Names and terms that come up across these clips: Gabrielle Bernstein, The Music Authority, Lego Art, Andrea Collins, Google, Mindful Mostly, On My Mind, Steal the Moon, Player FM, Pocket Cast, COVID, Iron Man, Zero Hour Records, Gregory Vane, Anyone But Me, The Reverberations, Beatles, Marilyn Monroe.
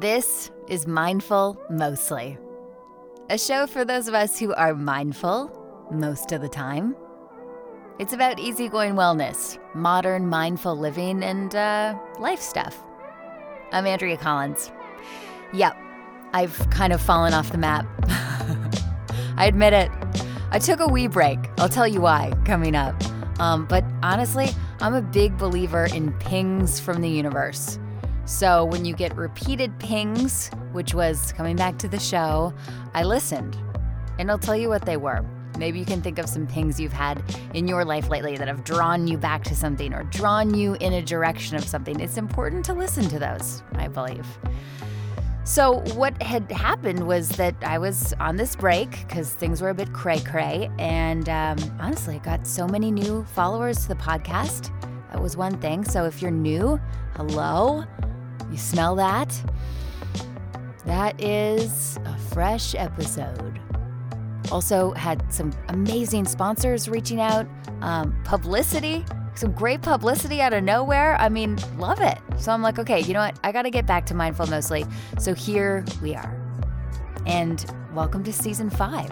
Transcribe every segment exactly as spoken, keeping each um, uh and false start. This is Mindful Mostly, a show for those of us who are mindful most of the time. It's about easygoing wellness, modern mindful living, and uh, life stuff. I'm Andrea Collins. Yep, I've kind of fallen off the map. I admit it. I took a wee break. I'll tell you why coming up. Um, but honestly, I'm a big believer in pings from the universe. So when you get repeated pings, which was coming back to the show, I listened, and I'll tell you what they were. Maybe you can think of some pings you've had in your life lately that have drawn you back to something or drawn you in a direction of something. It's important to listen to those, I believe. So what had happened was that I was on this break because things were a bit cray-cray, and um, honestly, I got so many new followers to the podcast. That was one thing. So if you're new, hello. You smell that? That is a fresh episode. Also had some amazing sponsors reaching out. Um, publicity, some great publicity out of nowhere. I mean, love it. So I'm like, okay, you know what? I got to get back to Mindful Mostly. So here we are. And welcome to season five.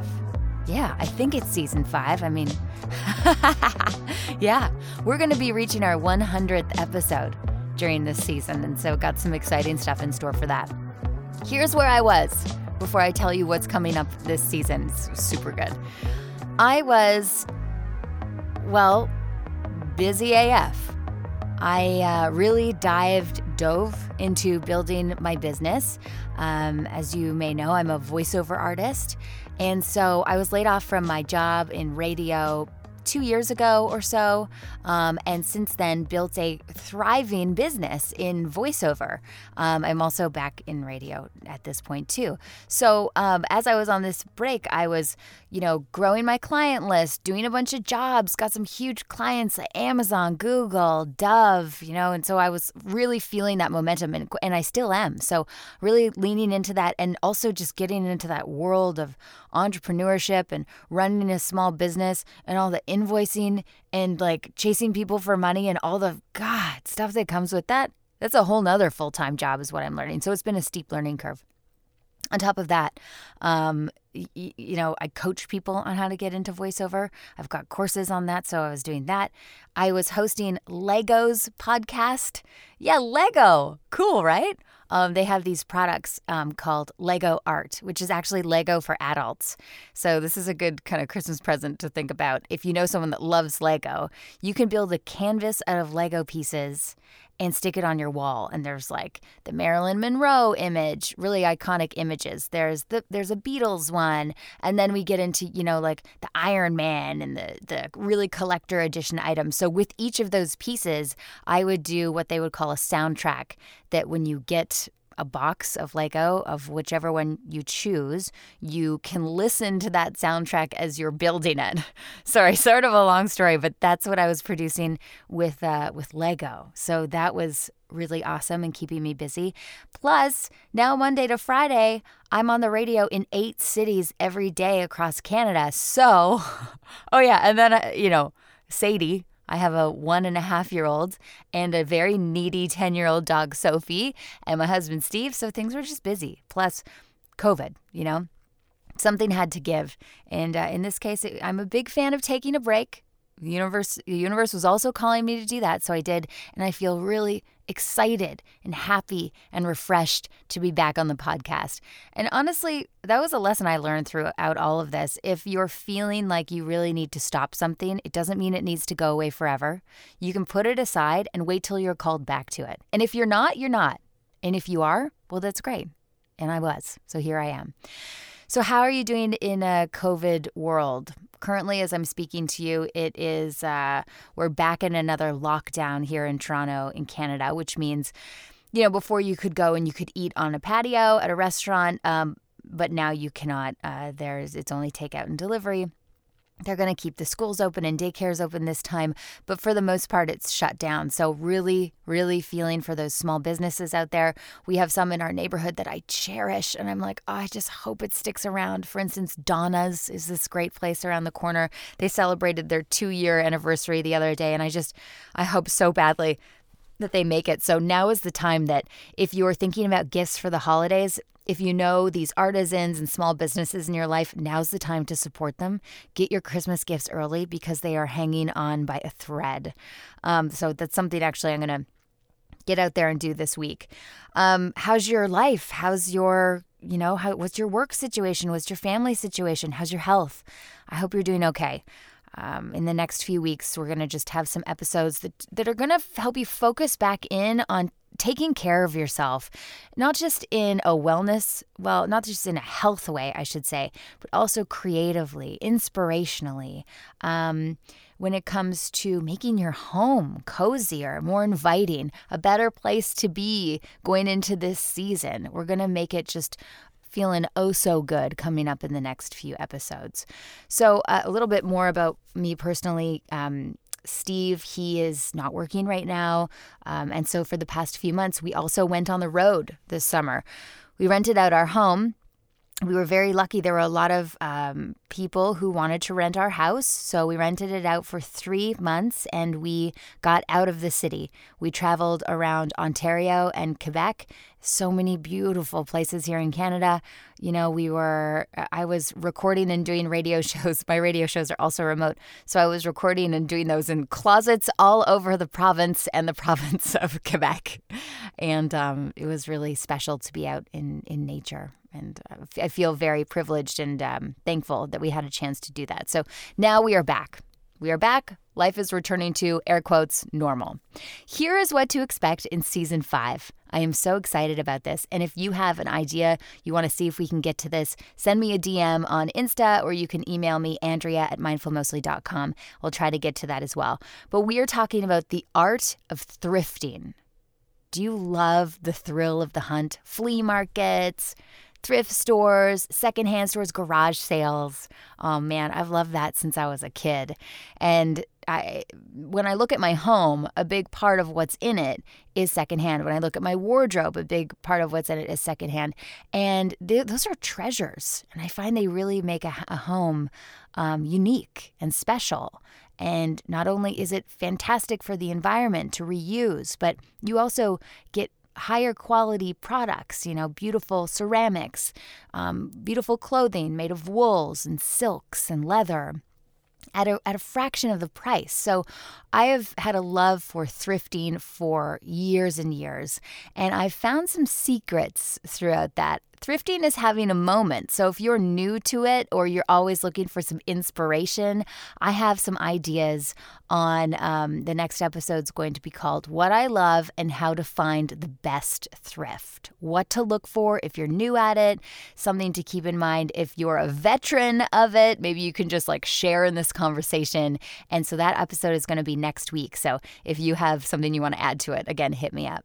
Yeah, I think it's season five. I mean, yeah, we're going to be reaching our one hundredth episode during this season, and so got some exciting stuff in store for that. Here's where I was before I tell you what's coming up this season. It's super good. I was, well, busy A F. I uh, really dived, dove into building my business. Um, as you may know, I'm a voiceover artist, and so I was laid off from my job in radio two years ago or so, um, and since then built a thriving business in voiceover. Um, I'm also back in radio at this point too. So um, as I was on this break, I was, you know, growing my client list, doing a bunch of jobs, got some huge clients like Amazon, Google, Dove, you know, and so I was really feeling that momentum, and, and I still am. So really leaning into that, and also just getting into that world of entrepreneurship and running a small business and all the invoicing and like chasing people for money and all the God stuff that comes with that. That's a whole nother full-time job is what I'm learning. So it's been a steep learning curve. On top of that, um, y- you know, I coach people on how to get into voiceover. I've got courses on that. So I was doing that. I was hosting Lego's podcast. Yeah, Lego. Cool, right? Um, they have these products um, called Lego Art, which is actually Lego for adults. So this is a good kind of Christmas present to think about. If you know someone that loves Lego, you can build a canvas out of Lego pieces and stick it on your wall. And there's like the Marilyn Monroe image, really iconic images. There's the there's a Beatles one. And then we get into, you know, like the Iron Man and the, the really collector edition items. So with each of those pieces, I would do what they would call a soundtrack, that when you get a box of Lego of whichever one you choose, you can listen to that soundtrack as you're building it. Sorry, sort of a long story, but that's what I was producing with uh, with Lego. So that was really awesome and keeping me busy. Plus, now Monday to Friday, I'm on the radio in eight cities every day across Canada. So, oh yeah, and then, uh, you know, Sadie, I have a one and a half year old and a very needy ten year old dog, Sophie, and my husband, Steve. So things were just busy. Plus COVID, you know, something had to give. And uh, in this case, I'm a big fan of taking a break. The universe, the universe was also calling me to do that. So I did. And I feel really excited and happy and refreshed to be back on the podcast. And honestly, that was a lesson I learned throughout all of this. If you're feeling like you really need to stop something, it doesn't mean it needs to go away forever. You can put it aside and wait till you're called back to it. And if you're not, you're not. And if you are, well, that's great. And I was. So here I am. So how are you doing in a COVID world? Currently, as I'm speaking to you, it is uh, we're back in another lockdown here in Toronto in Canada, which means, you know, before you could go and you could eat on a patio at a restaurant, um, but now you cannot. Uh, there's it's only takeout and delivery. They're going to keep the schools open and daycares open this time, but for the most part, it's shut down. So really, really feeling for those small businesses out there. We have some in our neighborhood that I cherish, and I'm like, oh, I just hope it sticks around. For instance, Donna's is this great place around the corner. They celebrated their two-year anniversary the other day, and I just, I hope so badly that they make it. So now is the time that if you're thinking about gifts for the holidays, if you know these artisans and small businesses in your life, now's the time to support them. Get your Christmas gifts early because they are hanging on by a thread. Um, so that's something actually I'm going to get out there and do this week. Um, how's your life? How's your, you know, how, what's your work situation? What's your family situation? How's your health? I hope you're doing okay. Um, in the next few weeks, we're going to just have some episodes that, that are going to f- help you focus back in on taking care of yourself, not just in a wellness, well, not just in a health way, I should say, but also creatively, inspirationally, um, when it comes to making your home cozier, more inviting, a better place to be going into this season. We're going to make it just feeling oh so good coming up in the next few episodes. So uh, a little bit more about me personally. Um, Steve, he is not working right now. Um, and so for the past few months, we also went on the road this summer. We rented out our home. We were very lucky. There were a lot of um, people who wanted to rent our house, so we rented it out for three months and we got out of the city. We traveled around Ontario and Quebec, so many beautiful places here in Canada. You know, we were, I was recording and doing radio shows. My radio shows are also remote, so I was recording and doing those in closets all over the province and the province of Quebec. And um, it was really special to be out in, in nature. And I feel very privileged and um, thankful that we had a chance to do that. So now we are back. We are back. Life is returning to, air quotes, normal. Here is what to expect in season five. I am so excited about this. And if you have an idea, you want to see if we can get to this, send me a D M on Insta, or you can email me, Andrea at mindful mostly dot com. We'll try to get to that as well. But we are talking about the art of thrifting. Do you love the thrill of the hunt? Flea markets, thrift stores, secondhand stores, garage sales. Oh man, I've loved that since I was a kid. And I, when I look at my home, a big part of what's in it is secondhand. When I look at my wardrobe, a big part of what's in it is secondhand. And they, those are treasures. And I find they really make a, a home um, unique and special. And not only is it fantastic for the environment to reuse, but you also get higher quality products, you know, beautiful ceramics, um, beautiful clothing made of wools and silks and leather at a, at a fraction of the price. So I have had a love for thrifting for years and years, and I've found some secrets throughout that. Thrifting is having a moment. So if you're new to it or you're always looking for some inspiration, I have some ideas on um, the next episode's going to be called What I Love and How to Find the Best Thrift. What to look for if you're new at it, something to keep in mind if you're a veteran of it. Maybe you can just like share in this conversation. And so that episode is going to be next week. So if you have something you want to add to it, again, hit me up.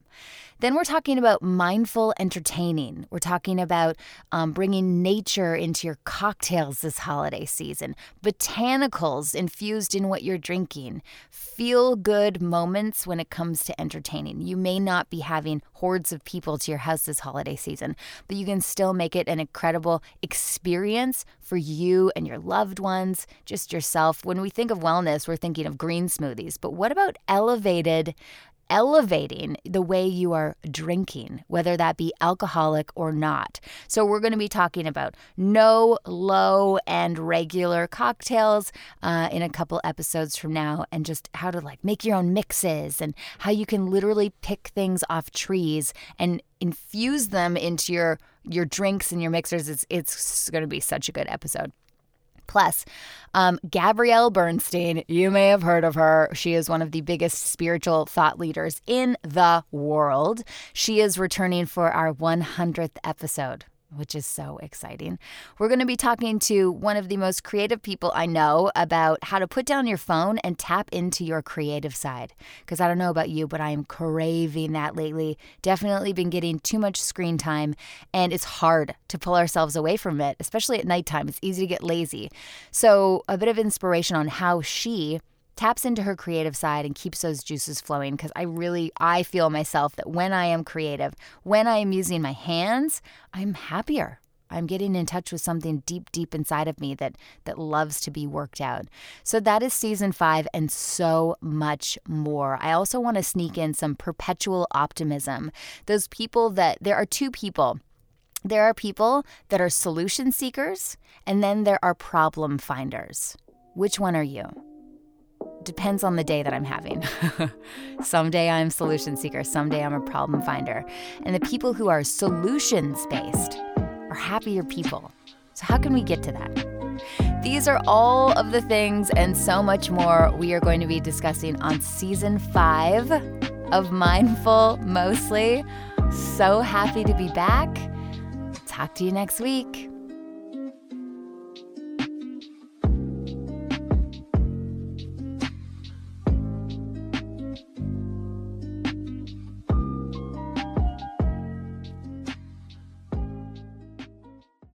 Then we're talking about mindful entertaining. We're talking about um, bringing nature into your cocktails this holiday season, botanicals infused in what you're drinking, feel-good moments when it comes to entertaining. You may not be having hordes of people to your house this holiday season, but you can still make it an incredible experience for you and your loved ones, just yourself. When we think of wellness, we're thinking of green smoothies, but what about elevated elevating the way you are drinking, whether that be alcoholic or not. So we're going to be talking about no, low, and regular cocktails uh, in a couple episodes from now, and just how to like make your own mixes and how you can literally pick things off trees and infuse them into your your drinks and your mixers. It's, it's going to be such a good episode. Plus, um, Gabrielle Bernstein, you may have heard of her. She is one of the biggest spiritual thought leaders in the world. She is returning for our one hundredth episode, which is so exciting. We're going to be talking to one of the most creative people I know about how to put down your phone and tap into your creative side. Because I don't know about you, but I am craving that lately. Definitely been getting too much screen time, and it's hard to pull ourselves away from it, especially at nighttime. It's easy to get lazy. So a bit of inspiration on how she taps into her creative side and keeps those juices flowing, because I really, I feel myself that when I am creative, when I am using my hands, I'm happier. I'm getting in touch with something deep, deep inside of me that that loves to be worked out. So that is season five and so much more. I also want to sneak in some perpetual optimism. Those people that, there are two people. There are people that are solution seekers, and then there are problem finders. Which one are you? Depends on the day that I'm having. Someday I'm solution seeker, someday I'm a problem finder. And the people who are solutions-based are happier people. So how can we get to that? These are all of the things and so much more we are going to be discussing on season five of Mindful Mostly. So happy to be back. Talk to you next week.